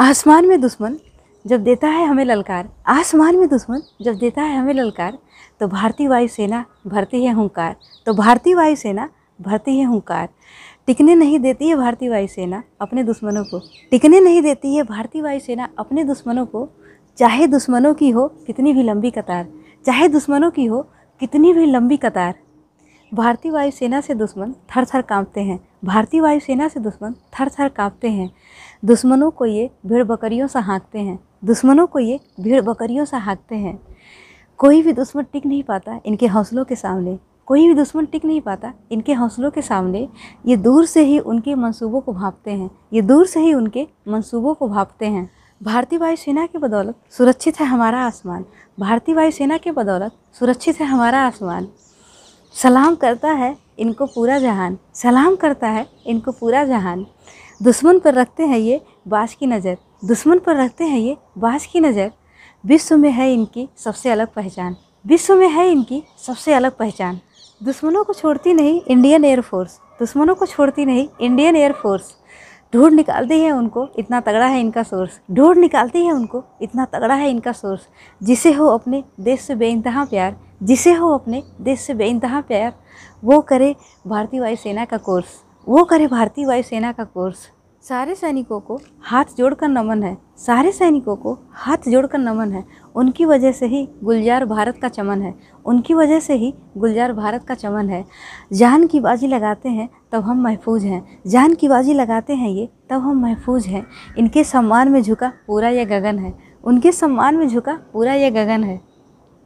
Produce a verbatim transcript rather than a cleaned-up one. आसमान में दुश्मन जब देता है हमें ललकार, आसमान में दुश्मन जब देता है हमें ललकार, तो भारतीय वायुसेना भरती है हुंकार, तो भारतीय वायुसेना भरती है हुंकार। टिकने नहीं देती है भारतीय वायुसेना अपने दुश्मनों को, टिकने नहीं देती है भारतीय वायुसेना अपने दुश्मनों को। चाहे दुश्मनों की हो कितनी भी लंबी कतार, चाहे दुश्मनों की हो कितनी भी लंबी कतार। भारतीय वायुसेना से दुश्मन थर थर काँपते हैं, भारतीय वायुसेना से दुश्मन थर थर काँपते हैं। दुश्मनों को ये भीड़ बकरियों सा हाँकते हैं, दुश्मनों को ये भीड़ बकरियों सा हाँकते हैं। कोई भी दुश्मन टिक नहीं पाता इनके हौसलों के सामने, कोई भी दुश्मन टिक नहीं पाता इनके हौसलों के सामने। ये दूर से ही उनके मंसूबों को भांपते हैं, ये दूर से ही उनके मंसूबों को भांपते हैं। भारतीय वायुसेना की बदौलत सुरक्षित है हमारा आसमान, भारतीय वायुसेना की बदौलत सुरक्षित है हमारा आसमान। सलाम करता है इनको पूरा जहान, सलाम करता है इनको पूरा जहान। दुश्मन पर रखते हैं ये बाज की नज़र, दुश्मन पर रखते हैं ये बाज की नज़र। विश्व में है इनकी सबसे अलग पहचान, विश्व में है इनकी सबसे अलग पहचान। दुश्मनों को छोड़ती नहीं इंडियन एयर फोर्स, दुश्मनों को छोड़ती नहीं इंडियन एयर फोर्स। ढूंढ निकालती है उनको इतना तगड़ा है इनका सोर्स, ढूंढ निकालती है उनको इतना तगड़ा है इनका सोर्स। जिसे हो अपने देश से बेइंतहा प्यार, जिसे हो अपने देश से बेइंतहा प्यार, वो करे भारतीय वायुसेना का कोर्स, वो करे भारतीय वायुसेना का कोर्स। सारे सैनिकों को हाथ जोड़कर नमन है, सारे सैनिकों को हाथ जोड़कर नमन है। उनकी वजह से ही गुलजार भारत का चमन है, उनकी वजह से ही गुलजार भारत का चमन है। जान की बाजी लगाते हैं तब हम महफूज हैं, जान की बाजी लगाते हैं ये तब हम महफूज हैं। इनके सम्मान में झुका पूरा यह गगन है, उनके सम्मान में झुका पूरा यह गगन है।